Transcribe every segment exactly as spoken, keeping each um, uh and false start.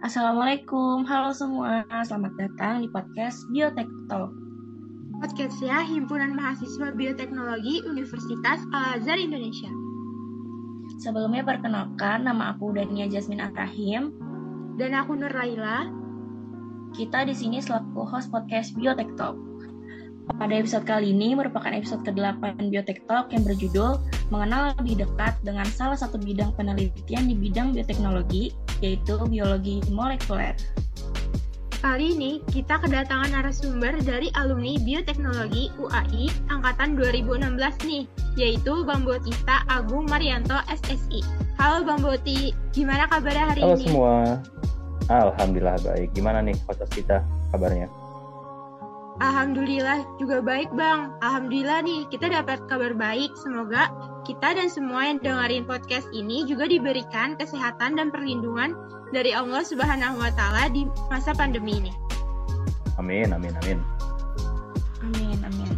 Assalamualaikum, halo semua, selamat datang di podcast Biotech Talk. Podcastnya Himpunan Mahasiswa Bioteknologi Universitas Al Azhar Indonesia. Sebelumnya perkenalkan, nama aku Dania Jasmine Atrahim. Dan aku Nuraila. Kita di sini selaku host podcast Biotech Talk. Pada episode kali ini merupakan episode kedelapan Biotech Talk yang berjudul mengenal lebih dekat dengan salah satu bidang penelitian di bidang bioteknologi, yaitu biologi molekuler. Kali ini kita kedatangan narasumber dari alumni Bioteknologi U A I angkatan dua ribu enam belas nih, yaitu Bang Batista Agung Marianto S S I. Halo Bang Boti, gimana kabarnya hari Halo ini? Halo semua. Alhamdulillah baik. Gimana nih podcast kita kabarnya? Alhamdulillah juga baik Bang. Alhamdulillah nih kita dapat kabar baik. Semoga kita dan semua yang dengerin podcast ini juga diberikan kesehatan dan perlindungan dari Allah Subhanahu wa taala di masa pandemi ini. Amin, amin, amin. Amin, amin.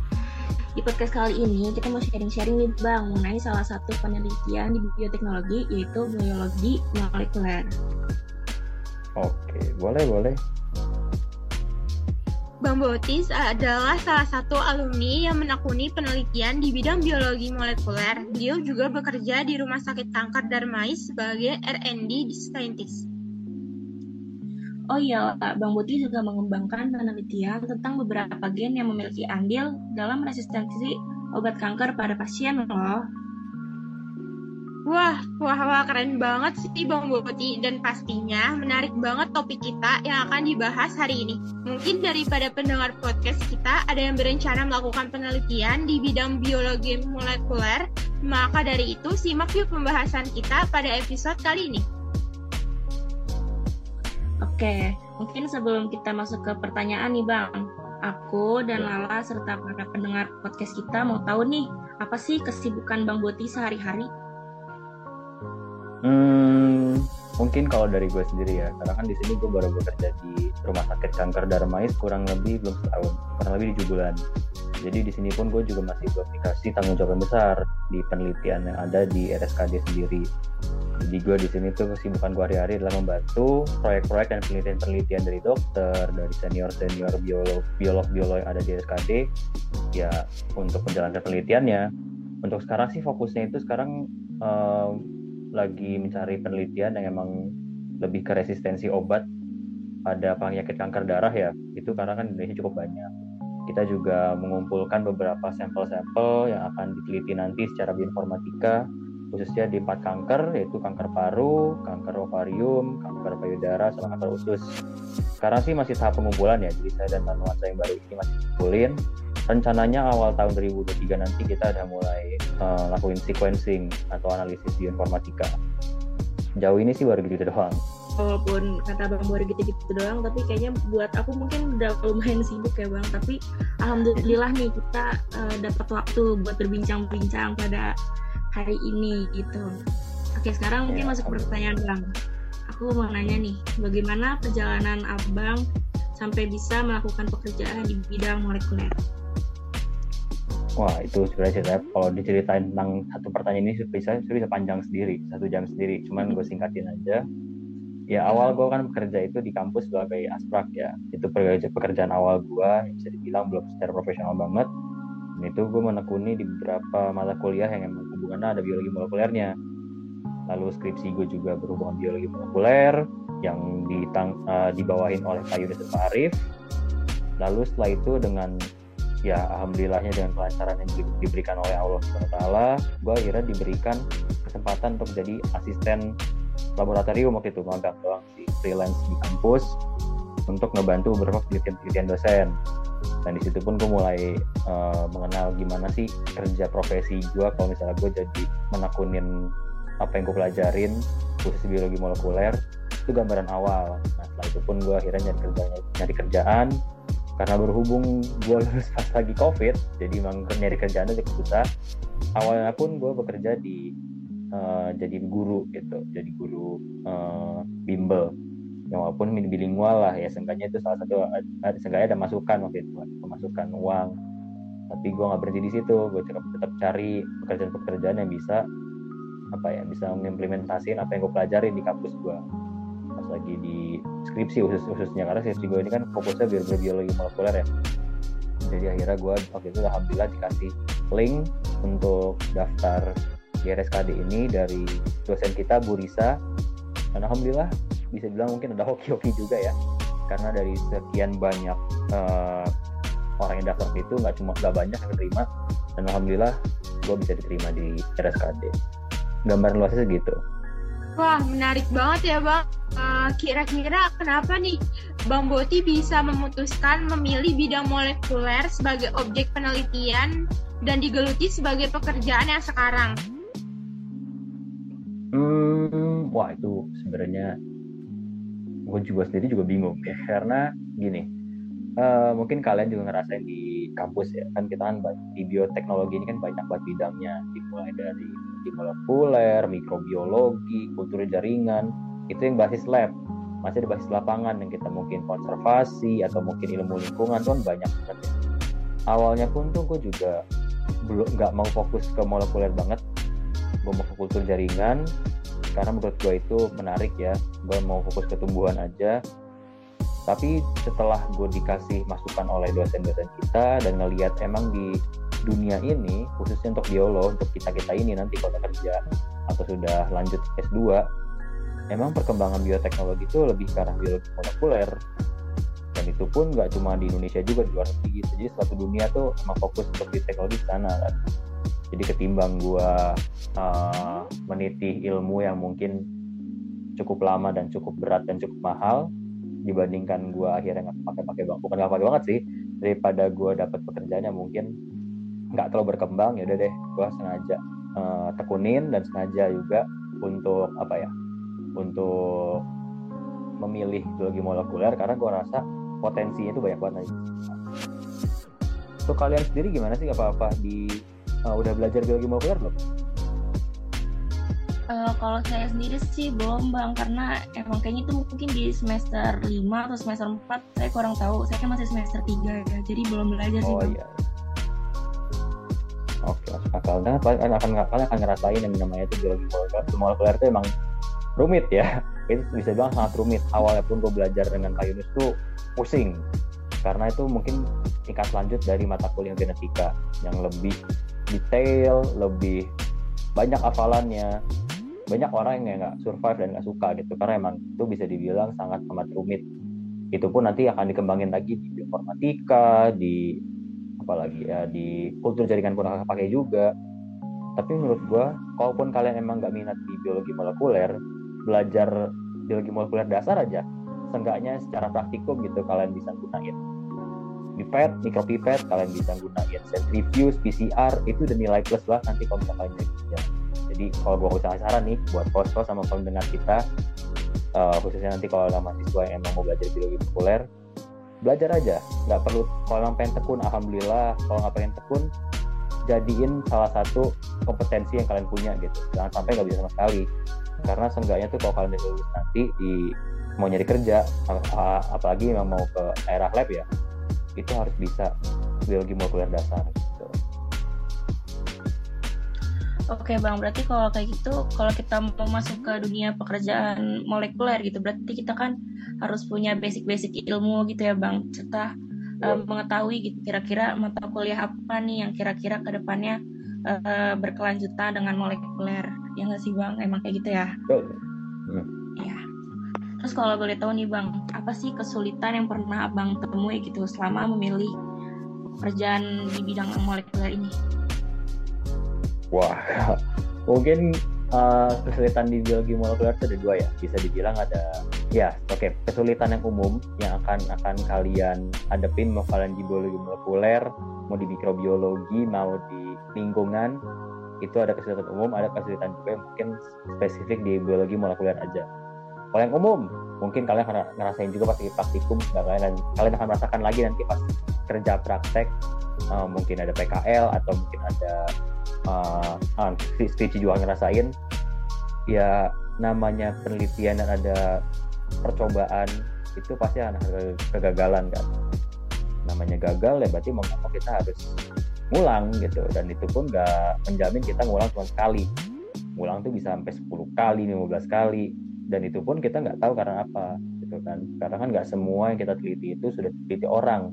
Di podcast kali ini kita mau sharing-sharing nih Bang mengenai salah satu penelitian di bioteknologi, yaitu biologi molekuler. Oke, boleh, boleh. Bang Botis adalah salah satu alumni yang menekuni penelitian di bidang biologi molekuler. Beliau juga bekerja di Rumah Sakit Kanker Dharmais sebagai R and D Scientist. Oh iya, Bang Botis juga mengembangkan penelitian tentang beberapa gen yang memiliki andil dalam resistensi obat kanker pada pasien loh. Wah, wah, wah, keren banget sih Bang Boti, dan pastinya menarik banget topik kita yang akan dibahas hari ini. Mungkin daripada pendengar podcast kita ada yang berencana melakukan penelitian di bidang biologi molekuler, maka dari itu simak yuk pembahasan kita pada episode kali ini. Oke, mungkin sebelum kita masuk ke pertanyaan nih Bang, aku dan Lala serta para pendengar podcast kita mau tahu nih, apa sih kesibukan Bang Boti sehari-hari? Hmm, mungkin kalau dari gue sendiri ya, karena kan di sini gue baru bekerja di Rumah Sakit Kanker Dharmais kurang lebih belum setahun, kurang lebih tujuh bulan. Jadi di sini pun gue juga masih belum dikasih tanggung jawab besar di penelitian yang ada di R S K D sendiri. Jadi gue di sini tuh kesibukan gue hari-hari adalah membantu proyek-proyek dan penelitian-penelitian dari dokter, dari senior-senior biolog, biolog-biolog yang ada di R S K D, ya untuk menjalankan penelitiannya. Untuk sekarang sih fokusnya itu sekarang uh, lagi mencari penelitian yang emang lebih ke resistensi obat pada penyakit kanker darah ya, itu karena kan Indonesia cukup banyak. Kita juga mengumpulkan beberapa sampel-sampel yang akan diteliti nanti secara bioinformatika, khususnya di empat kanker, yaitu kanker paru, kanker ovarium, kanker payudara, sama kanker usus. Sekarang sih masih tahap pengumpulan ya, jadi saya dan teman-teman saya yang baru ini masih kumpulin. Rencananya awal tahun dua ribu dua puluh tiga nanti kita udah mulai uh, lakuin sequencing atau analisis bioinformatika. Jauh ini sih baru gitu doang. Walaupun kata Bang baru gitu-gitu doang, tapi kayaknya buat aku mungkin udah lumayan sibuk ya Bang. Tapi alhamdulillah nih kita uh, dapat waktu buat berbincang-bincang pada hari ini gitu. Oke, sekarang mungkin ya, masuk ke pertanyaan Bang. Aku mau nanya nih, bagaimana perjalanan Abang sampai bisa melakukan pekerjaan di bidang molekuler? Wah, itu sebenarnya ceritanya kalau diceritain tentang satu pertanyaan ini bisa bisa panjang sendiri, satu jam sendiri. Cuman gue singkatin aja. Ya awal gue kan bekerja itu di kampus sebagai asprak ya. Itu pekerjaan awal gue yang bisa dibilang belum secara profesional banget. Dan itu gue menekuni di beberapa mata kuliah yang emang hubungannya ada biologi molekulernya. Lalu skripsi gue juga berhubungan biologi molekuler yang ditang, uh, dibawahin oleh Pak Yudit dan Pak Arief. Lalu setelah itu dengan ya alhamdulillahnya dengan kelancaran yang di- diberikan oleh Allah subhanahu wa taala, gue akhirnya diberikan kesempatan untuk jadi asisten laboratorium waktu itu, magang doang sih, freelance di kampus untuk ngebantu beberapa penelitian-penelitian dosen. Dan di situ pun gue mulai uh, mengenal gimana sih kerja profesi gue kalau misalnya gue jadi menekunin apa yang gue pelajarin khusus biologi molekuler. Itu gambaran awal. Nah setelah itu pun gue akhirnya nyari kerjanya, nyari kerjaan. Karena berhubung gue lulus pas lagi COVID, jadi emang nyari kerjaan aja susah. Awalnya pun gue bekerja di uh, jadi guru gitu, jadi guru uh, bimbel. Ya, walaupun bilingual lah ya, seenggaknya itu salah satu, seenggaknya ada masukan waktu itu, pemasukan uang. Tapi gue nggak berhenti di situ, gue tetap, tetap cari pekerjaan-pekerjaan yang bisa apa ya, bisa mengimplementasikan apa yang gue pelajari di kampus gue. lagi di skripsi khusus khususnya karena skripsi gue ini kan fokusnya biologi molekuler ya. Jadi akhirnya gue waktu itu alhamdulillah dikasih link untuk daftar di R S K D ini dari dosen kita Bu Risa. Dan alhamdulillah bisa bilang mungkin ada hoki-hoki juga ya, karena dari sekian banyak uh, orang yang daftar itu nggak cuma nggak banyak yang diterima, dan alhamdulillah gue bisa diterima di R S K D. Gambaran luasnya segitu. Wah, menarik banget ya Bang. Uh, kira-kira kenapa nih Bang Boti bisa memutuskan memilih bidang molekuler sebagai objek penelitian dan digeluti sebagai pekerjaan yang sekarang? Hmm, wah itu sebenarnya gue juga sendiri juga bingung ya, karena gini, uh, mungkin kalian juga ngerasain di kampus ya, kan kita kan di bioteknologi ini kan banyak banget bidangnya, dimulai dari di molekuler, mikrobiologi, kultur jaringan, itu yang basis lab. Masih ada basis lapangan yang kita mungkin konservasi atau mungkin ilmu lingkungan, kan banyak banget. Awalnya pun tuh gue juga belum nggak mau fokus ke molekuler banget, gue mau ke kultur jaringan karena menurut gue itu menarik ya, gue mau fokus ke tumbuhan aja. Tapi setelah gue dikasih masukan oleh dosen-dosen kita dan ngelihat emang di dunia ini, khususnya untuk biolog, untuk kita-kita ini nanti kalau kerja atau sudah lanjut S dua, emang perkembangan bioteknologi itu lebih ke arah biologi molekuler, dan itu pun nggak cuma di Indonesia juga, di luar negeri, jadi suatu dunia tuh emang fokus untuk bioteknologi di sana kan. Jadi ketimbang gua uh, meniti ilmu yang mungkin cukup lama dan cukup berat dan cukup mahal, dibandingkan gua akhirnya nggak pakai-pakai banget, bukan nggak pakai banget sih, daripada gua dapat pekerjaannya mungkin nggak terlalu berkembang, ya udah deh gue sengaja uh, tekunin dan sengaja juga untuk apa ya, untuk memilih biologi molekuler karena gue rasa potensinya itu banyak banget. Untuk kalian sendiri gimana sih, apa-apa di uh, udah belajar biologi molekuler belum? Uh, kalau saya sendiri sih belum Bang, karena emang kayaknya itu mungkin di semester lima atau semester empat, saya kurang tahu, saya kan masih semester tiga ya, jadi belum belajar sih. Oh iya. Oke, akal. Nah, kalian akan kalian akan ngerasain yang namanya itu biologi molekuler. Molekuler itu emang rumit ya. Itu bisa bilang sangat rumit. Awalnya pun gue belajar dengan Kak Yunus tuh pusing, karena itu mungkin tingkat lanjut dari mata kuliah genetika yang lebih detail, lebih banyak hafalannya. Banyak orang yang nggak survive dan nggak suka gitu, karena emang itu bisa dibilang sangat amat rumit. Itu pun nanti akan dikembangin lagi di bioinformatika, di apalagi ya di kultur jaringan pun akan pakai juga. Tapi menurut gue, kalaupun kalian emang nggak minat di biologi molekuler, belajar biologi molekuler dasar aja, seenggaknya secara praktikum gitu kalian bisa gunain pipet, mikropipet, kalian bisa gunain centrifuge, P C R, itu udah nilai plus lah nanti kalau misalnya kalian kerja. Jadi kalau gue usaha saran nih buat host-host sama pendengar kita, uh, khususnya nanti kalau ada mahasiswa yang emang mau belajar biologi molekuler, belajar aja, nggak perlu. Kalau nggak pengen tekun, alhamdulillah. Kalau nggak pengen tekun, jadiin salah satu kompetensi yang kalian punya gitu. Jangan sampai nggak bisa sama sekali. Karena seenggaknya tuh kalau kalian lulus nanti di mau nyari kerja, apalagi memang mau ke daerah lab ya, itu harus bisa biologi molekuler dasar. Gitu. Oke Bang, berarti kalau kayak gitu, kalau kita mau masuk ke dunia pekerjaan molekuler gitu, berarti kita kan harus punya basic-basic ilmu gitu ya Bang, serta uh, mengetahui gitu kira-kira mata kuliah apa nih yang kira-kira ke depannya uh, berkelanjutan dengan molekuler, ya nggak sih Bang? Emang kayak gitu ya? Hmm. Ya. Terus kalau boleh tahu nih Bang, apa sih kesulitan yang pernah Abang temui gitu selama memilih pekerjaan di bidang molekuler ini? Wah, mungkin uh, kesulitan di biologi molekuler itu ada dua ya. Bisa dibilang ada, ya oke, okay, kesulitan yang umum yang akan akan kalian hadapin mau kalian di biologi molekuler, mau di mikrobiologi, mau di lingkungan, itu ada kesulitan umum, ada kesulitan juga yang mungkin spesifik di biologi molekuler aja. Kalau yang umum, mungkin kalian akan ngerasain juga pas di praktikum, kalian, kalian akan merasakan lagi nanti pas kerja praktek, uh, mungkin ada P K L atau mungkin ada Uh, ah, skripsi juga ngerasain ya, namanya penelitian dan ada percobaan itu pasti ada kegagalan kan, namanya gagal ya berarti mau ngomong kita harus ngulang gitu, dan itu pun gak menjamin kita ngulang cuma sekali, ngulang tuh bisa sampai sepuluh kali, lima belas kali, dan itu pun kita nggak tahu karena apa gitu kan, karena kan nggak semua yang kita teliti itu sudah teliti orang.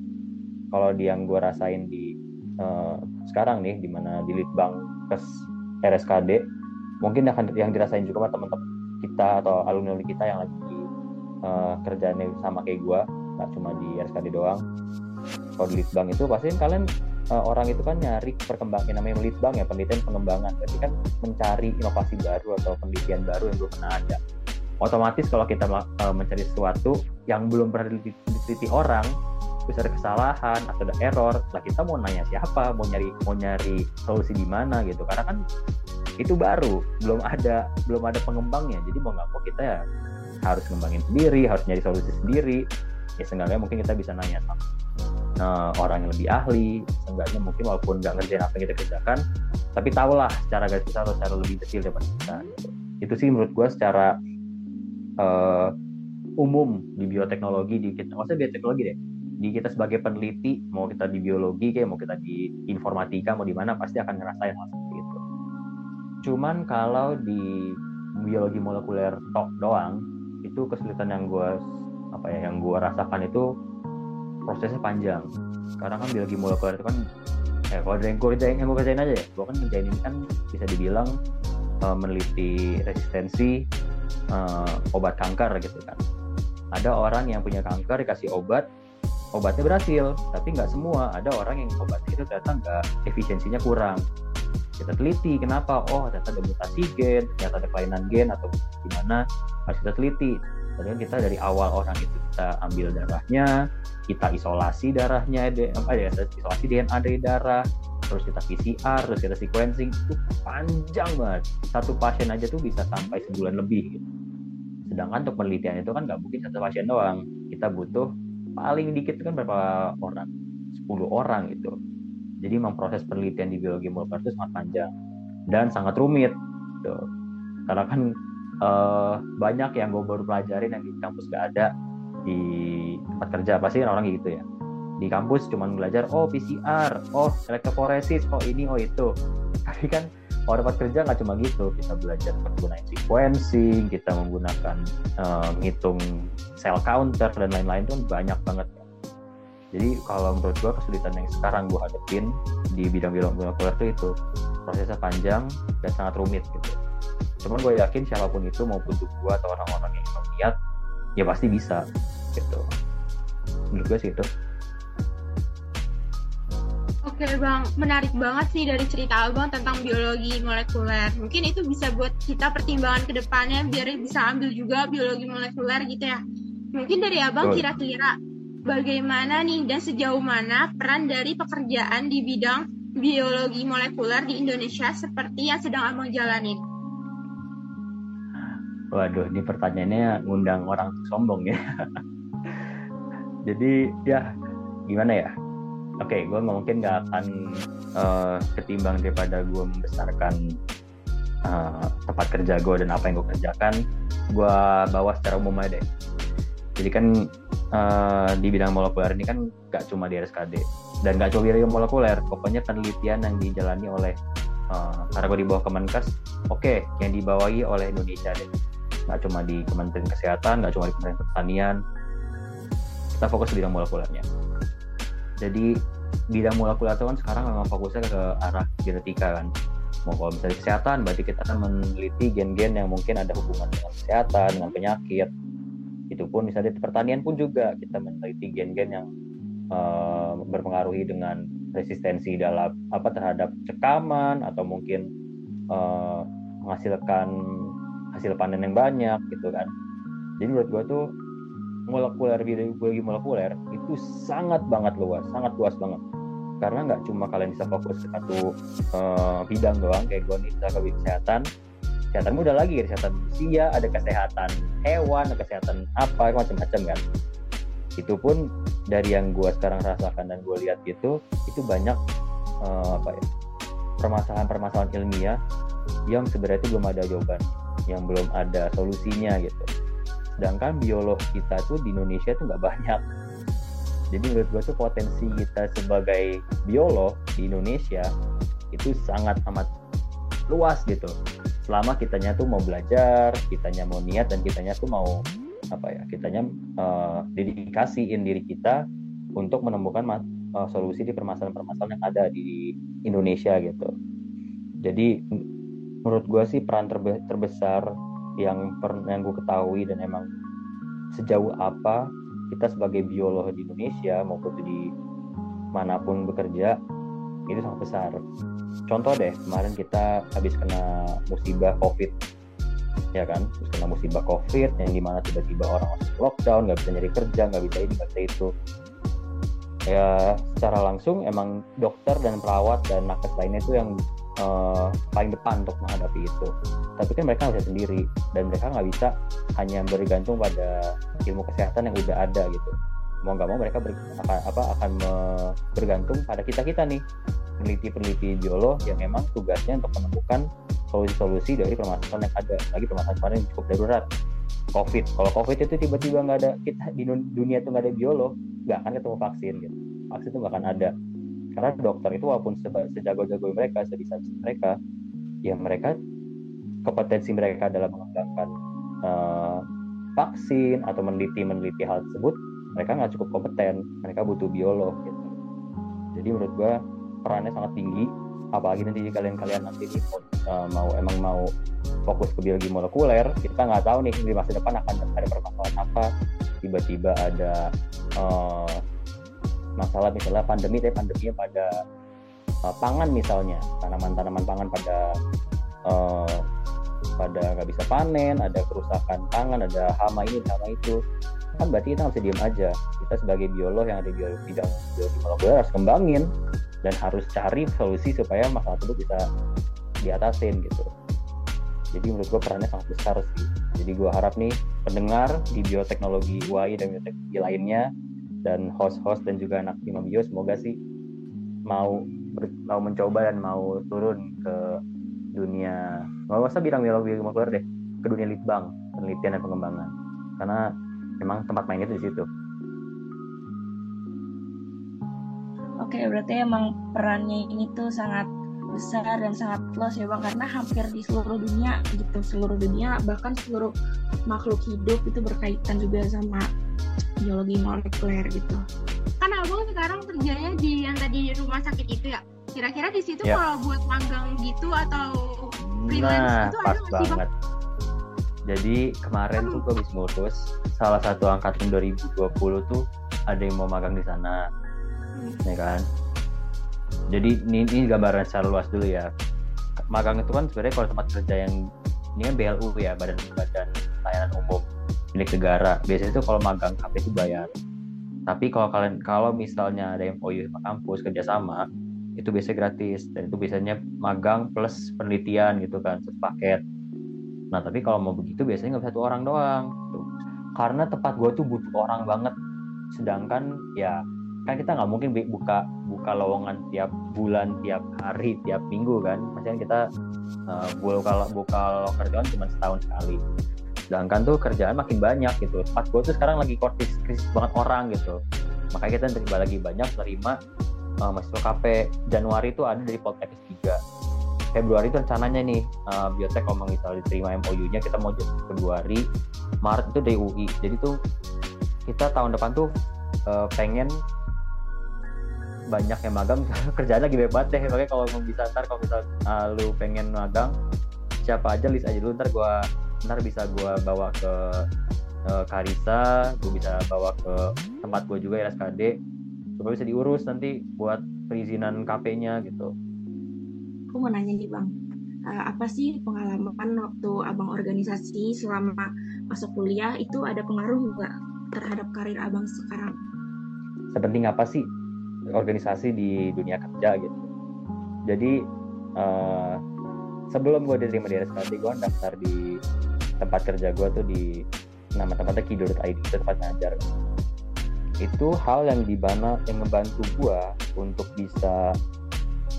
Kalau di yang gue rasain di uh, sekarang nih, di mana di Litbangkes R S K D, mungkin akan yang dirasain juga sama teman-teman kita atau alumni-alumni kita yang lagi uh, kerjaannya sama kayak gue, nggak cuma di R S K D doang. Kalau di Litbang itu pasti kalian uh, orang itu kan nyari perkembangan, namanya Litbang ya, penelitian pengembangan, berarti kan mencari inovasi baru atau penelitian baru yang belum pernah ada. Otomatis kalau kita uh, mencari sesuatu yang belum pernah diteliti orang, terus ada kesalahan atau ada error, lah kita mau nanya siapa, mau nyari mau nyari solusi di mana gitu, karena kan itu baru, belum ada belum ada pengembangnya. Jadi mau nggak mau kita ya harus ngembangin sendiri, harus nyari solusi sendiri. Ya seenggaknya mungkin kita bisa nanya sama uh, orang yang lebih ahli, seenggaknya mungkin walaupun nggak ngerjain apa yang kita kerjakan, tapi tahulah secara garis besar atau secara lebih detail daripada kita gitu. Itu sih menurut gue secara uh, umum di bioteknologi, di kita maksudnya bioteknologi deh, di kita sebagai peneliti, mau kita di biologi kayak, mau kita di informatika, mau di mana, pasti akan ngerasain hal seperti itu. Cuman kalau di biologi molekuler tok doang, itu kesulitan yang gue apa ya yang gue rasakan itu prosesnya panjang. Karena kan biologi molekuler itu kan eh kalau dari yang gue kerjain, yang gue kerjain aja ya, gue kan kerjain ini kan bisa dibilang uh, meneliti resistensi uh, obat kanker gitu kan. Ada orang yang punya kanker dikasih obat, obatnya berhasil, tapi nggak semua. Ada orang yang obat itu ternyata nggak, efisiensinya kurang. Kita teliti kenapa, oh ternyata ada mutasi gen, ternyata ada kelainan gen atau gimana, harus kita teliti. Kemudian kita dari awal orang itu kita ambil darahnya, kita isolasi darahnya, apa ya, isolasi D N A dari darah, terus kita P C R, terus kita sequencing, itu panjang banget. Satu pasien aja tuh bisa sampai sebulan lebih. Gitu. Sedangkan untuk penelitian itu kan nggak mungkin satu pasien doang, kita butuh paling dikit kan berapa orang, sepuluh orang gitu. Jadi memang proses penelitian di biologi molekuler itu sangat panjang dan sangat rumit gitu. Karena kan uh, banyak yang gue baru pelajarin yang di kampus gak ada, di tempat kerja pasti orang gitu ya. Di kampus cuman belajar oh P C R, oh elektroforesis, oh ini, oh itu. Tapi kan kalau tempat kerja nggak cuma gitu, kita belajar menggunakan sequencing, kita menggunakan uh, menghitung cell counter dan lain-lain, itu banyak banget. Jadi kalau menurut gue kesulitan yang sekarang gue hadapin di bidang biologi molekuler itu, itu prosesnya panjang dan sangat rumit gitu. Cuman gue yakin siapapun itu, maupun gue atau orang-orang yang berminat, ya pasti bisa gitu. Menurut gue sih itu. Oke Bang, menarik banget sih dari cerita Abang tentang biologi molekuler. Mungkin itu bisa buat kita pertimbangan ke depannya biar bisa ambil juga biologi molekuler gitu ya. Mungkin dari Abang Betul. Kira-kira bagaimana nih dan sejauh mana peran dari pekerjaan di bidang biologi molekuler di Indonesia seperti yang sedang Abang jalanin? Waduh, ini pertanyaannya ngundang orang sombong ya. Jadi ya gimana ya? Oke, okay, gue mungkin nggak akan uh, ketimbang daripada gue membesarkan uh, tempat kerja gue dan apa yang gue kerjakan, gue bawa secara umum aja deh. Jadi kan uh, di bidang molekuler ini kan nggak cuma di R S K D dan nggak cuma di molekuler, pokoknya penelitian yang dijalani oleh uh, karena gue di bawah Kemenkes, oke, okay, yang dibawahi oleh Indonesia deh. Nggak cuma di Kementerian Kesehatan, nggak cuma di Kementerian Pertanian, kita fokus di bidang molekulernya. Jadi bidang molekuler itu kan sekarang memang fokusnya ke arah genetika kan. Mau kalau misalnya kesehatan, berarti kita akan meneliti gen-gen yang mungkin ada hubungan dengan kesehatan, dengan penyakit. Itu pun misalnya di pertanian pun juga kita meneliti gen-gen yang uh, berpengaruhi dengan resistensi dalam apa terhadap cekaman atau mungkin uh, menghasilkan hasil panen yang banyak gitu kan. Jadi menurut gua tuh molekuler, biologi molekuler itu sangat banget luas, sangat luas banget. Karena nggak cuma kalian bisa fokus ke satu uh, bidang doang, kayak gue nih bisa ke kesehatan, kesehatan muda lagi, kesehatan manusia, ada kesehatan hewan, ada kesehatan apa, macam-macam kan. Itu pun dari yang gue sekarang rasakan dan gue lihat gitu, itu banyak uh, apa ya, permasalahan-permasalahan ilmiah yang sebenarnya itu belum ada jawaban, yang belum ada solusinya gitu. Sedangkan biolog kita tuh di Indonesia tuh nggak banyak. Jadi menurut gue tuh potensi kita sebagai biolog di Indonesia itu sangat amat luas gitu. selama kitanya tuh mau belajar, kitanya mau niat, dan kitanya tuh mau apa ya, kitanya uh, dedikasiin diri kita untuk menemukan mas, uh, solusi di permasalahan-permasalahan yang ada di Indonesia gitu. Jadi menurut gue sih peran terbe- terbesar yang per- yang gue ketahui, dan emang sejauh apa kita sebagai biolog di Indonesia maupun di manapun bekerja itu sangat besar. Contoh deh, kemarin kita habis kena musibah COVID, ya kan? Habis kena musibah COVID yang dimana tiba-tiba orang lockdown, nggak bisa nyari kerja, nggak bisa ini, nggak bisa itu. Ya secara langsung emang dokter dan perawat dan nakes lainnya itu yang Uh, paling depan untuk menghadapi itu. Tapi kan mereka nggak bisa sendiri, dan mereka nggak bisa hanya bergantung pada ilmu kesehatan yang udah ada gitu. Mau nggak mau mereka ber, apa, apa, akan me, bergantung pada kita-kita nih, peneliti-peneliti biolog yang memang tugasnya untuk menemukan solusi-solusi dari permasalahan yang ada. Lagi permasalahan yang cukup darurat, COVID. Kalau COVID itu tiba-tiba nggak ada, kita di dunia itu nggak ada biolog, nggak akan ketemu vaksin gitu. Vaksin itu nggak akan ada. Karena dokter itu walaupun sejago-jago mereka, sebisa-bisa mereka, ya mereka, kompetensi mereka dalam mengembangkan uh, vaksin atau meneliti-meneliti hal tersebut, mereka nggak cukup kompeten, mereka butuh biolog gitu. Jadi menurut gue perannya sangat tinggi, apalagi nanti kalian-kalian nanti uh, mau emang mau fokus ke biologi molekuler, kita nggak tahu nih di masa depan akan ada permasalahan apa, tiba-tiba ada uh, masalah misalnya pandemi, tapi pandeminya pada uh, pangan misalnya, tanaman-tanaman pangan pada uh, pada nggak bisa panen, ada kerusakan pangan, ada hama ini, hama itu, kan berarti kita nggak bisa diem aja. Kita sebagai biolog yang ada di bidang biologi molekuler harus kembangin dan harus cari solusi supaya masalah itu bisa diatasin gitu. Jadi menurut gue perannya sangat besar sih. Jadi gue harap nih pendengar di bioteknologi U A I dan bioteknologi lainnya, dan host-host dan juga anak Himabio, semoga sih mau ber, mau mencoba dan mau turun ke dunia, nggak usah bilang biologi molekuler deh, ke dunia litbang, penelitian dan pengembangan, karena memang tempat mainnya itu di situ. Oke, berarti emang perannya ini tuh sangat besar dan sangat luas ya bang, karena hampir di seluruh dunia gitu, seluruh dunia bahkan seluruh makhluk hidup itu berkaitan juga sama biologi molekuler gitu. Kan abang sekarang kerjanya di yang tadi rumah sakit itu ya. Kira-kira di situ ya, kalau buat magang gitu atau freelance nah, itu ada nggak sih bang? Jadi kemarin Aduh. tuh gue habis ngurus salah satu angkatan dua ribu dua puluh tuh ada yang mau magang di sana, hmm. ya kan? Jadi ini, ini gambaran secara luas dulu ya. Magang itu kan sebenarnya kalau tempat kerja yang ini kan B L U ya, badan-badan layanan umum milik negara. Biasanya itu kalau magang K P itu bayar. Tapi kalau kalian kalau misalnya ada M O U sama kampus kerjasama, itu biasanya gratis, dan itu biasanya magang plus penelitian gitu kan, sepaket. Nah tapi kalau mau begitu biasanya nggak satu orang doang. Tuh. Karena tempat gue tuh butuh orang banget. Sedangkan ya kan kita nggak mungkin buka buka lowongan tiap bulan, tiap hari, tiap minggu kan. Maksudnya kita uh, buka buka kerjaan cuma setahun sekali. Sedangkan tuh kerjaan makin banyak gitu. Tempat gue tuh sekarang lagi krisis, krisis banget orang gitu. Makanya kita terima lagi banyak, terima uh, mahasiswa K P. Januari tuh ada dari Poltek tiga. Februari tuh rencananya nih, uh, biotek kalau misalnya diterima M O U-nya, kita mau jadi Februari. Maret itu dari U I. Jadi tuh kita tahun depan tuh uh, pengen banyak yang magang. Kerjaan lagi bebas deh. Makanya kalau bisa ntar, kalau misal uh, lu pengen magang, siapa aja, list aja dulu, ntar gue ntar bisa gue bawa ke uh, Karisa, gue bisa bawa ke tempat gue juga R S K D supaya bisa diurus nanti buat perizinan K P-nya gitu. Aku mau nanya nih bang, uh, apa sih pengalaman waktu abang organisasi selama masuk kuliah itu ada pengaruh nggak terhadap karir abang sekarang? Sepenting apa sih organisasi di dunia kerja gitu? Jadi uh, sebelum gue diterima di R S K D, gue daftar di tempat kerja gue tuh di nama tempatnya kido dot i d, itu tempat ngajar. Itu hal yang dibana yang ngebantu gue untuk bisa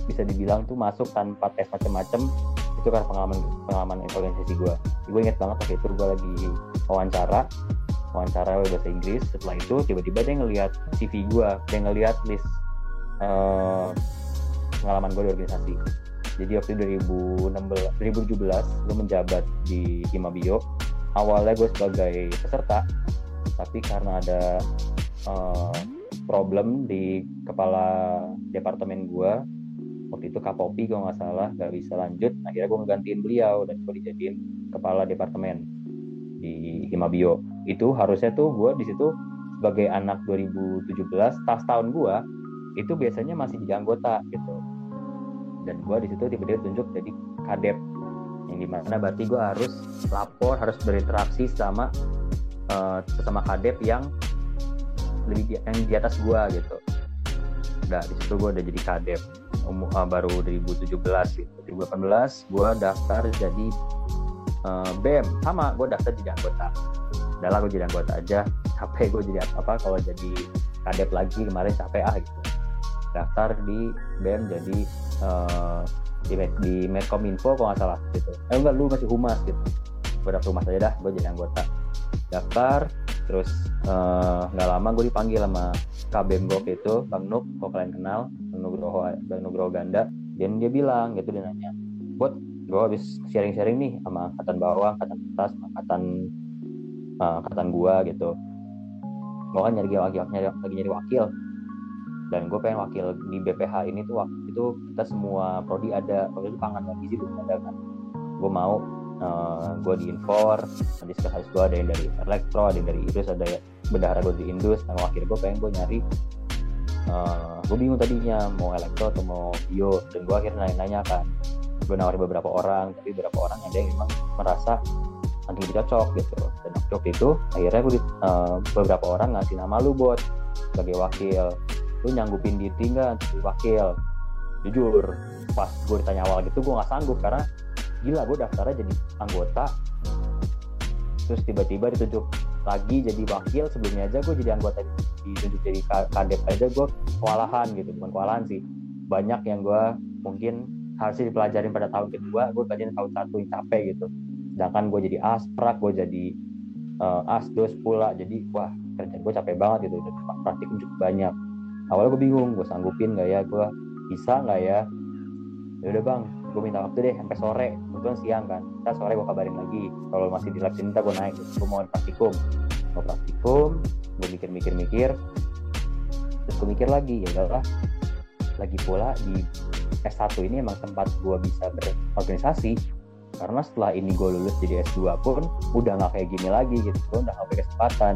bisa dibilang tuh masuk tanpa tes macam-macam, itu karena pengalaman pengalaman organisasi gue. Gue inget banget waktu itu gue lagi wawancara wawancara bahasa Inggris. Setelah itu tiba-tiba dia ngelihat C V gue, dia ngelihat list uh, pengalaman gue di organisasi. Jadi waktu dua ribu enam belas, dua ribu tujuh belas gue menjabat di Himabio. Awalnya gue sebagai peserta, tapi karena ada uh, problem di kepala departemen gue, waktu itu Kapopi gue nggak salah, nggak bisa lanjut. Akhirnya gue menggantiin beliau dan gue dijadiin kepala departemen di Himabio. Itu harusnya tuh gue di situ sebagai anak dua ribu tujuh belas, tas tahun gue itu biasanya masih jadi anggota gitu. Dan gue di situ tiba-tiba tunjuk jadi kadep, yang dimana berarti gue harus lapor, harus berinteraksi sama uh, sesama kadep yang lebih di, yang di atas gue gitu. Nah di situ gue udah jadi kadep umur uh, baru dua ribu tujuh belas gitu. dua ribu delapan belas gue daftar jadi uh, B E M, sama gue daftar jadi anggota. Udah lah gue jadi anggota aja, capek gue jadi apa kalau jadi kadep lagi, kemarin capek ah gitu. Daftar di B E M jadi uh, di, di Medcominfo kalau nggak salah gitu. Eh enggak, lu masih humas gitu. Gue daftar humas aja dah, gue jadi anggota. Daftar, terus uh, nggak lama gue dipanggil sama K B M waktu itu, Bang Nuk, kalau kalian kenal, Bang Nugroho, Bang Nugroho Ganda. Dan dia bilang gitu, dia nanya, buat gue habis sharing-sharing nih sama angkatan bawah, angkatan atas, angkatan uh, angkatan gue gitu. Gue kan nyari wakil, nyari, lagi nyari wakil. Dan gue pengen wakil di B P H ini tuh, waktu itu kita semua prodi ada, waktu itu pangan dan gizi belum ada kan. Gue mau uh, gue di Infor, nanti sekarang gue ada yang dari Elektro, ada yang dari Indus, ada yang bendahara gue di Indus. Nah wakil gue pengen gue nyari, uh, gue bingung tadinya mau Elektro atau mau Bio. Dan gue akhirnya nanya-nanya kan, gue nawarin beberapa orang, tapi beberapa orang ada yang memang merasa nanti dicocok gitu. Dan cocok itu akhirnya gue di, uh, beberapa orang ngasih nama lu buat sebagai wakil. Lu nyanggupin diri nggak jadi wakil? Jujur, pas gue ditanya awal gitu gue nggak sanggup, karena gila, gue daftarnya jadi anggota terus tiba-tiba ditunjuk lagi jadi wakil. Sebelumnya aja gue jadi anggota, ditunjuk jadi kadep aja gue kewalahan gitu. Bukan kewalahan sih, banyak yang gue mungkin harusnya dipelajarin pada tahun kedua, gue pelajarin tahun satu yang capek gitu. Sedangkan gue jadi asprak, gue jadi uh, asdos pula, jadi wah kerjaan gue capek banget gitu. Praktik cukup banyak. Awalnya gue bingung, gue sanggupin gak ya, gue bisa gak ya. Ya udah bang, gue minta waktu deh sampai sore, kebetulan siang kan. Ntar sore gue kabarin lagi, kalau masih di lab sini ntar gue naik, gue mau praktikum. Mau praktikum, gue mikir-mikir-mikir, terus gue mikir lagi, ya udahlah. Lagi pula di S satu ini emang tempat gue bisa berorganisasi, karena setelah ini gue lulus jadi S dua pun udah gak kayak gini lagi gitu, gue udah gak punya kesempatan.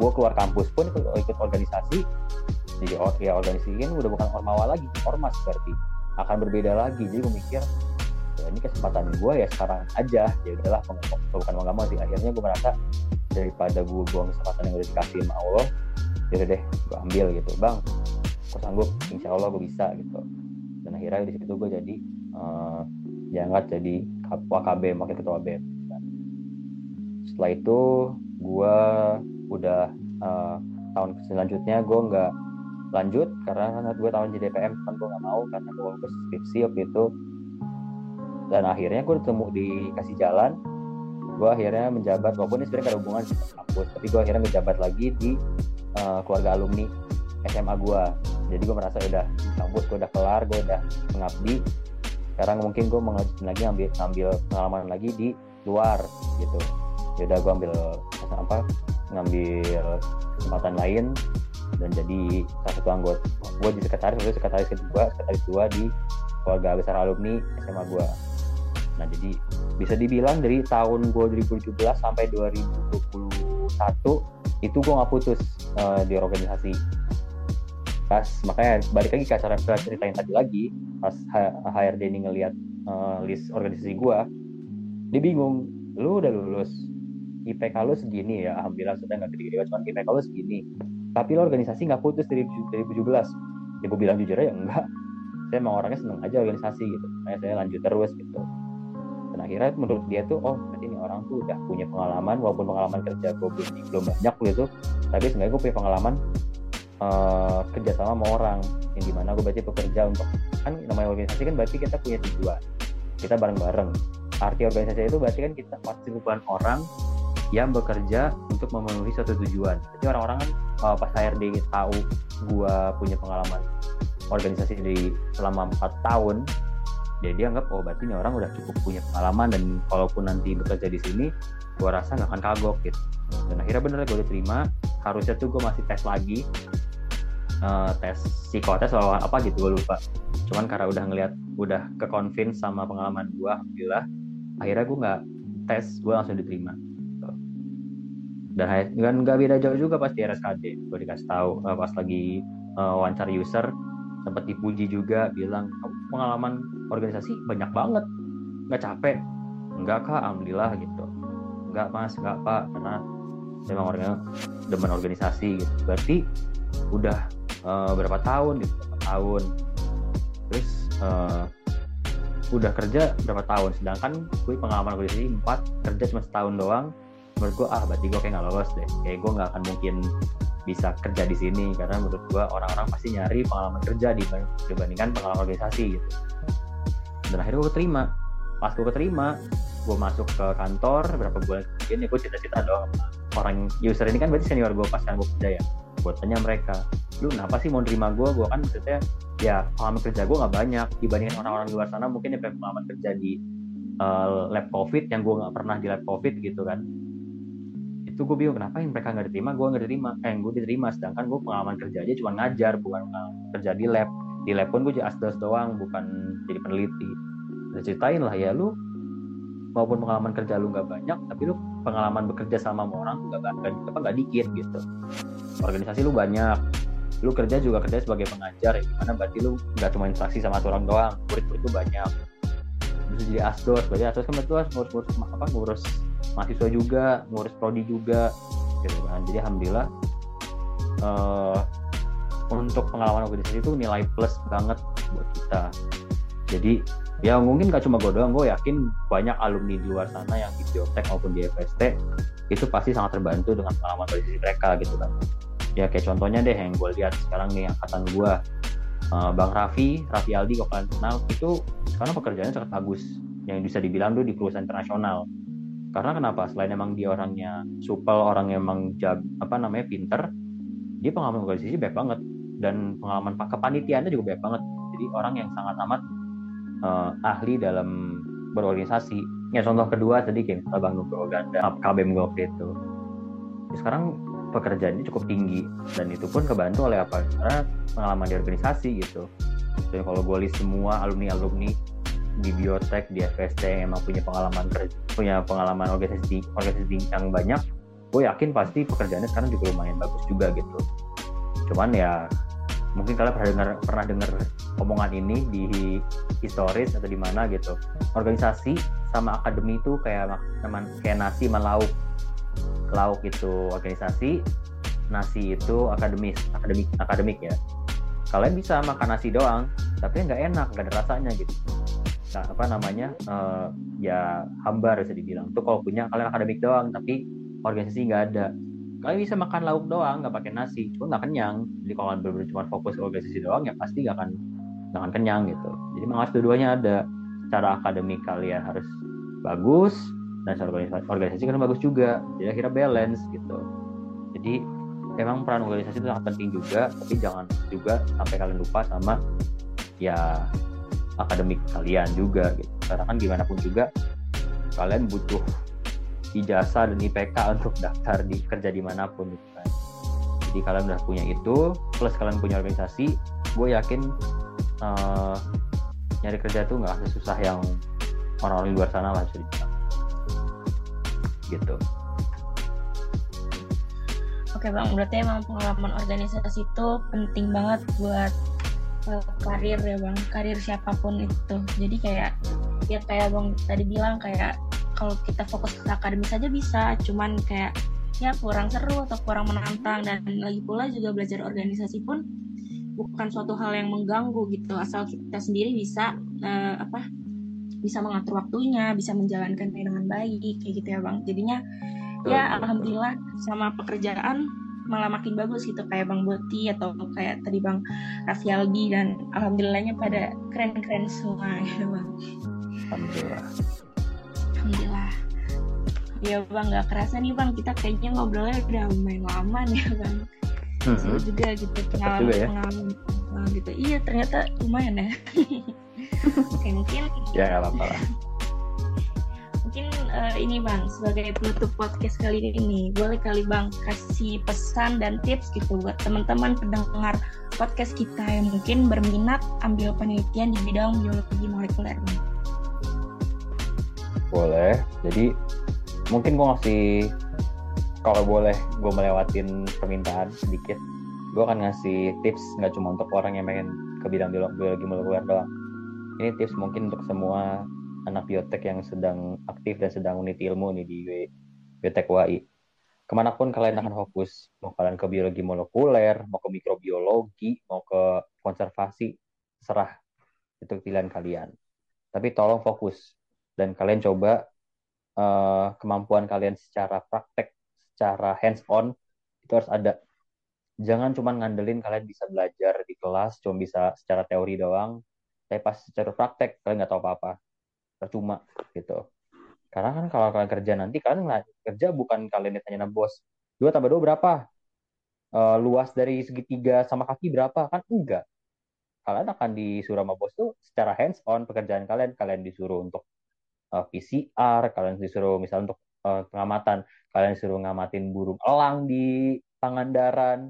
Gue keluar kampus pun ikut, ikut organisasi. Jadi ya organisasi ini udah bukan ormawa lagi, ormas berarti akan berbeda lagi. Jadi gue mikir ya ini kesempatan gue ya sekarang aja, ya udahlah, bukan mau nggak mau sih. Akhirnya gue merasa daripada gue buang kesempatan yang udah dikasih sama Allah, jadi deh gue ambil gitu. Bang, gue sanggup, insya Allah gue bisa gitu. Dan akhirnya di situ gue jadi uh, diangkat jadi wakabem, wakil ketua B E M. Setelah itu gue udah uh, tahun selanjutnya gue nggak lanjut, karena gue tahun jadi D P M kan gue gak mau, karena gue fokus skripsi waktu itu. Dan akhirnya gue ketemu dikasih jalan, gue akhirnya menjabat, walaupun ini sebenarnya gak ada hubungan sama kampus, tapi gue akhirnya menjabat lagi di uh, keluarga alumni S M A gue. Jadi gue merasa udah kampus gue udah kelar, gue udah mengabdi, sekarang mungkin gue mengajukan lagi ambil, ambil pengalaman lagi di luar gitu. Yaudah gue ambil apa, ngambil kesempatan lain dan jadi salah satu anggota. Gue jadi sekretaris, gue sekretaris kedua, sekretaris dua di keluarga besar alumni S M A gue. Nah jadi bisa dibilang dari tahun gue dua ribu tujuh belas sampai dua ribu dua puluh satu itu gue nggak putus uh, di organisasi. Pas makanya balik lagi ke acara ceritain tadi lagi, pas H R D ini ngelihat uh, list organisasi gue, dia bingung, lu udah lulus, I P K lu segini ya, alhamdulillah sudah nggak gede-gede, cuma I P K lu segini, tapi lo organisasi nggak putus dari dua ribu tujuh belas. Ya gue bilang jujur aja, enggak, saya emang orangnya seneng aja organisasi gitu, makanya saya lanjut terus gitu. Dan akhirnya menurut dia tuh, oh berarti ini orang tuh udah punya pengalaman, walaupun pengalaman kerja gue belum banyak gitu, tapi sebenarnya gue punya pengalaman uh, kerja sama sama orang, yang dimana gue berarti bekerja untuk, kan namanya organisasi kan berarti kita punya tujuan, kita bareng-bareng. Arti organisasi itu berarti kan kita pasti bukan orang yang bekerja untuk memenuhi suatu tujuan. Jadi orang-orang kan uh, pas H R D tahu gue punya pengalaman organisasi di selama empat tahun, Jadi dia anggap, oh berarti orang udah cukup punya pengalaman, dan kalaupun nanti bekerja di sini, gue rasa nggak akan kagok gitu. Dan akhirnya bener gue diterima. Harusnya tuh gue masih tes lagi, uh, tes psikotes atau apa gitu, gue lupa. Cuman karena udah ngelihat, udah ke-convince sama pengalaman gue, alhamdulillah, akhirnya gue nggak tes, gue langsung diterima. Dan nggak beda jauh juga pas di R S K D, gue dikasih tahu uh, pas lagi uh, wawancara user, sempat dipuji juga, bilang oh, pengalaman organisasi banyak banget, nggak capek. Enggak kak, alhamdulillah gitu. Enggak mas, enggak pak, karena memang orangnya demen organisasi gitu. Berarti udah uh, berapa tahun gitu, berapa tahun, terus uh, udah kerja berapa tahun, sedangkan gue pengalaman organisasi empat, kerja cuma setahun doang. Menurut gue, ah berarti gue kayak gak lolos deh, kayak gue gak akan mungkin bisa kerja di sini, karena menurut gue orang-orang pasti nyari pengalaman kerja dibandingkan pengalaman organisasi gitu. Dan akhirnya gue keterima. Pas gue keterima, gue masuk ke kantor, berapa bulan kemudian ya gue cerita-cerita doang. Orang user ini kan berarti senior gue pas kan gue kerja ya, gue tanya mereka, lu kenapa sih mau nerima gue? Gue kan maksudnya ya pengalaman kerja gue gak banyak, dibandingkan orang-orang di luar sana mungkin ya pengalaman kerja di uh, lab covid, yang gue gak pernah di lab covid gitu kan. Itu gue bingung kenapa yang mereka nggak diterima, gue nggak diterima, eh gue diterima, sedangkan gue pengalaman kerja aja cuma ngajar, bukan kerja di lab. Di lab pun gue jadi asdos doang, bukan jadi peneliti. Udah ceritain lah ya, lu maupun pengalaman kerja lu nggak banyak, tapi lu pengalaman bekerja sama orang nggak banyak, apa nggak dikit gitu. Organisasi lu banyak, lu kerja juga kerja sebagai pengajar, ya gimana berarti lu nggak cuma interaksi sama satu orang doang, murid-murid lu banyak. Terus jadi asdos, berarti asdos kan betul ngurus-ngurus apa ngurus mahasiswa juga, ngurus prodi juga gitu kan. Jadi alhamdulillah uh, untuk pengalaman organisasi itu nilai plus banget buat kita. Jadi ya mungkin gak cuma gue doang, gue yakin banyak alumni di luar sana yang di Biotech maupun di F S T itu pasti sangat terbantu dengan pengalaman organisasi mereka gitu kan. Ya kayak contohnya deh yang gue lihat sekarang nih angkatan gue, uh, Bang Raffi, Raffi Aldi kalau kalian kenal, itu sekarang pekerjaannya sangat bagus, yang bisa dibilang tuh di perusahaan internasional. Karena kenapa? Selain emang dia orangnya supel, orangnya emang jag, apa namanya pinter, dia pengalaman organisasi banyak banget, dan pengalaman kepanitiaannya juga banyak banget. Jadi orang yang sangat amat uh, ahli dalam berorganisasi. Ya contoh kedua tadi kayak Bang Nugroho Ganda, K B M waktu itu. Ya, sekarang pekerjaannya cukup tinggi, dan itu pun kebantu oleh apa? Karena pengalaman di organisasi gitu. Jadi kalau gue list semua alumni-alumni di Biotech, di F S T yang emang punya pengalaman punya pengalaman organisasi organisasi yang banyak, gue yakin pasti pekerjaannya sekarang juga lumayan bagus juga gitu. Cuman ya mungkin kalian pernah dengar pernah dengar omongan ini di historis atau di mana gitu, organisasi sama akademi itu kayak kayak nasi sama lauk. Lauk itu organisasi, nasi itu akademis akademik akademik ya. Kalian bisa makan nasi doang tapi nggak enak, nggak ada rasanya gitu. Nah, apa namanya uh, ya hambar bisa dibilang tuh kalau punya kalian akademik doang tapi organisasi nggak ada. Kalian bisa makan lauk doang nggak pakai nasi, cuma nggak kenyang. Jadi kalau kalian bener-bener cuma fokus organisasi doang ya pasti nggak akan nggak akan kenyang gitu. Jadi harus dua-duanya ada, secara akademik kalian harus bagus dan secara organisasi, organisasi kan bagus juga. Jadi akhirnya balance gitu. Jadi emang peran organisasi itu sangat penting juga, tapi jangan juga sampai kalian lupa sama ya akademik kalian juga gitu. Karena kan gimana pun juga kalian butuh ijazah dan I P K untuk daftar di kerja dimanapun gitu kan. Jadi kalian udah punya itu plus kalian punya organisasi, gue yakin uh, nyari kerja tuh nggak sesusah yang orang-orang di luar sana lah cerita gitu. Oke Bang, berarti emang pengalaman organisasi itu penting banget buat karir ya Bang, karir siapapun itu. Jadi kayak ya kayak Bang tadi bilang, kayak kalau kita fokus ke akademis saja bisa, cuman kayak ya kurang seru atau kurang menantang. Dan lagi pula juga belajar organisasi pun bukan suatu hal yang mengganggu gitu, asal kita sendiri bisa eh, apa bisa mengatur waktunya, bisa menjalankan dengan baik kayak gitu ya Bang. Jadinya ya alhamdulillah sama pekerjaan malah makin bagus gitu, kayak Bang Boti atau kayak tadi Bang Raffi Aldi, dan alhamdulillahnya pada keren-keren semua ya Bang. Alhamdulillah. Alhamdulillah. Ya Bang, nggak kerasa nih Bang, kita kayaknya ngobrolnya udah main lama nih ya Bang. Mm-hmm. Saya juga gitu pengalaman-pengalaman ya? Pengalaman gitu. Iya ternyata lumayan ya. Oke, mungkin ya nggak apa-apa lah. Mungkin uh, ini Bang, sebagai penutup podcast kali ini, boleh kali Bang kasih pesan dan tips gitu buat teman-teman pendengar podcast kita yang mungkin berminat ambil penelitian di bidang biologi molekuler. Boleh, jadi mungkin gue ngasih, kalau boleh gue melewatin permintaan sedikit, gue akan ngasih tips nggak cuma untuk orang yang pengen ke bidang biologi molekuler doang. Ini tips mungkin untuk semua anak biotek yang sedang aktif dan sedang meniti ilmu nih di Biotek U A I. Kemanapun kalian akan fokus, mau kalian ke biologi molekuler, mau ke mikrobiologi, mau ke konservasi, serah, itu pilihan kalian. Tapi tolong fokus. Dan kalian coba uh, kemampuan kalian secara praktek, secara hands-on, itu harus ada. Jangan cuma ngandelin kalian bisa belajar di kelas, cuma bisa secara teori doang, tapi pas secara praktek, kalian nggak tahu apa-apa. Percuma, gitu. Karena kan kalau kalian kerja nanti, kalian kerja bukan kalian ditanya sama bos, dua tambah dua berapa? Uh, luas dari segitiga sama kaki berapa? Kan enggak. Kalian akan disuruh sama bos tuh secara hands-on pekerjaan kalian, kalian disuruh untuk P C R, kalian disuruh misalnya untuk uh, pengamatan, kalian disuruh ngamatin burung elang di Pangandaran,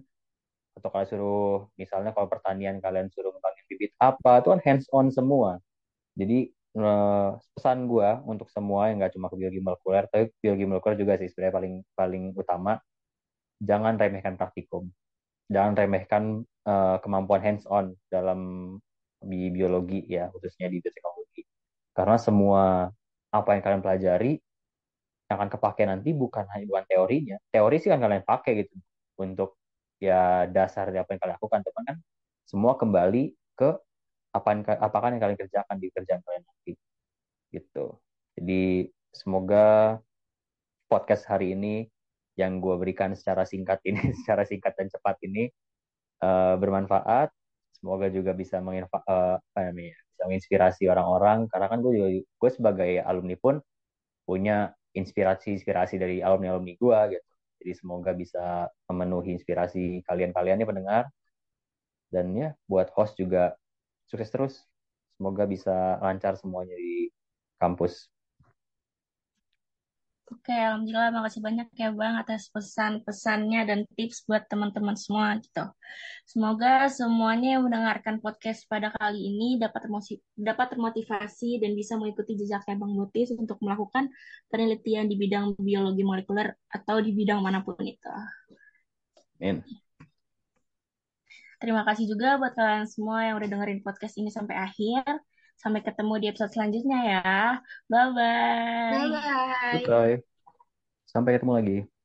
atau kalian suruh misalnya kalau pertanian kalian suruh ngembangin bibit apa, itu kan hands on semua. Jadi uh, pesan gue untuk semua yang nggak cuma ke biologi molekuler, tapi biologi molekuler juga sih sebenarnya paling paling utama, jangan remehkan praktikum, jangan remehkan uh, kemampuan hands on dalam bi- biologi ya, khususnya di biotechnologi. Karena semua apa yang kalian pelajari yang akan kepake nanti bukan hanya bukan teorinya. Teori sih kan kalian pakai gitu untuk ya dasar apa yang kalian lakukan, teman kan semua kembali ke apaan apakah yang kalian kerjakan di kerjaan kalian nanti. Gitu. Jadi semoga podcast hari ini yang gue berikan secara singkat ini, secara singkat dan cepat ini uh, bermanfaat. Semoga juga bisa menginfa uh, apa namanya? menginspirasi orang-orang, karena kan gue juga, gue sebagai alumni pun punya inspirasi-inspirasi dari alumni-alumni gue gitu. Jadi semoga bisa memenuhi inspirasi kalian-kalian nih pendengar, dan ya buat host juga sukses terus, semoga bisa lancar semuanya di kampus. Oke, alhamdulillah, makasih banyak ya Bang atas pesan-pesannya dan tips buat teman-teman semua gitu. Semoga semuanya yang mendengarkan podcast pada kali ini dapat emosi, dapat termotivasi dan bisa mengikuti jejaknya Bang Butis untuk melakukan penelitian di bidang biologi molekuler atau di bidang manapun itu. Amin. Terima kasih juga buat kalian semua yang udah dengerin podcast ini sampai akhir. Sampai ketemu di episode selanjutnya ya. Bye-bye. Bye-bye. Bye-bye. Sampai ketemu lagi.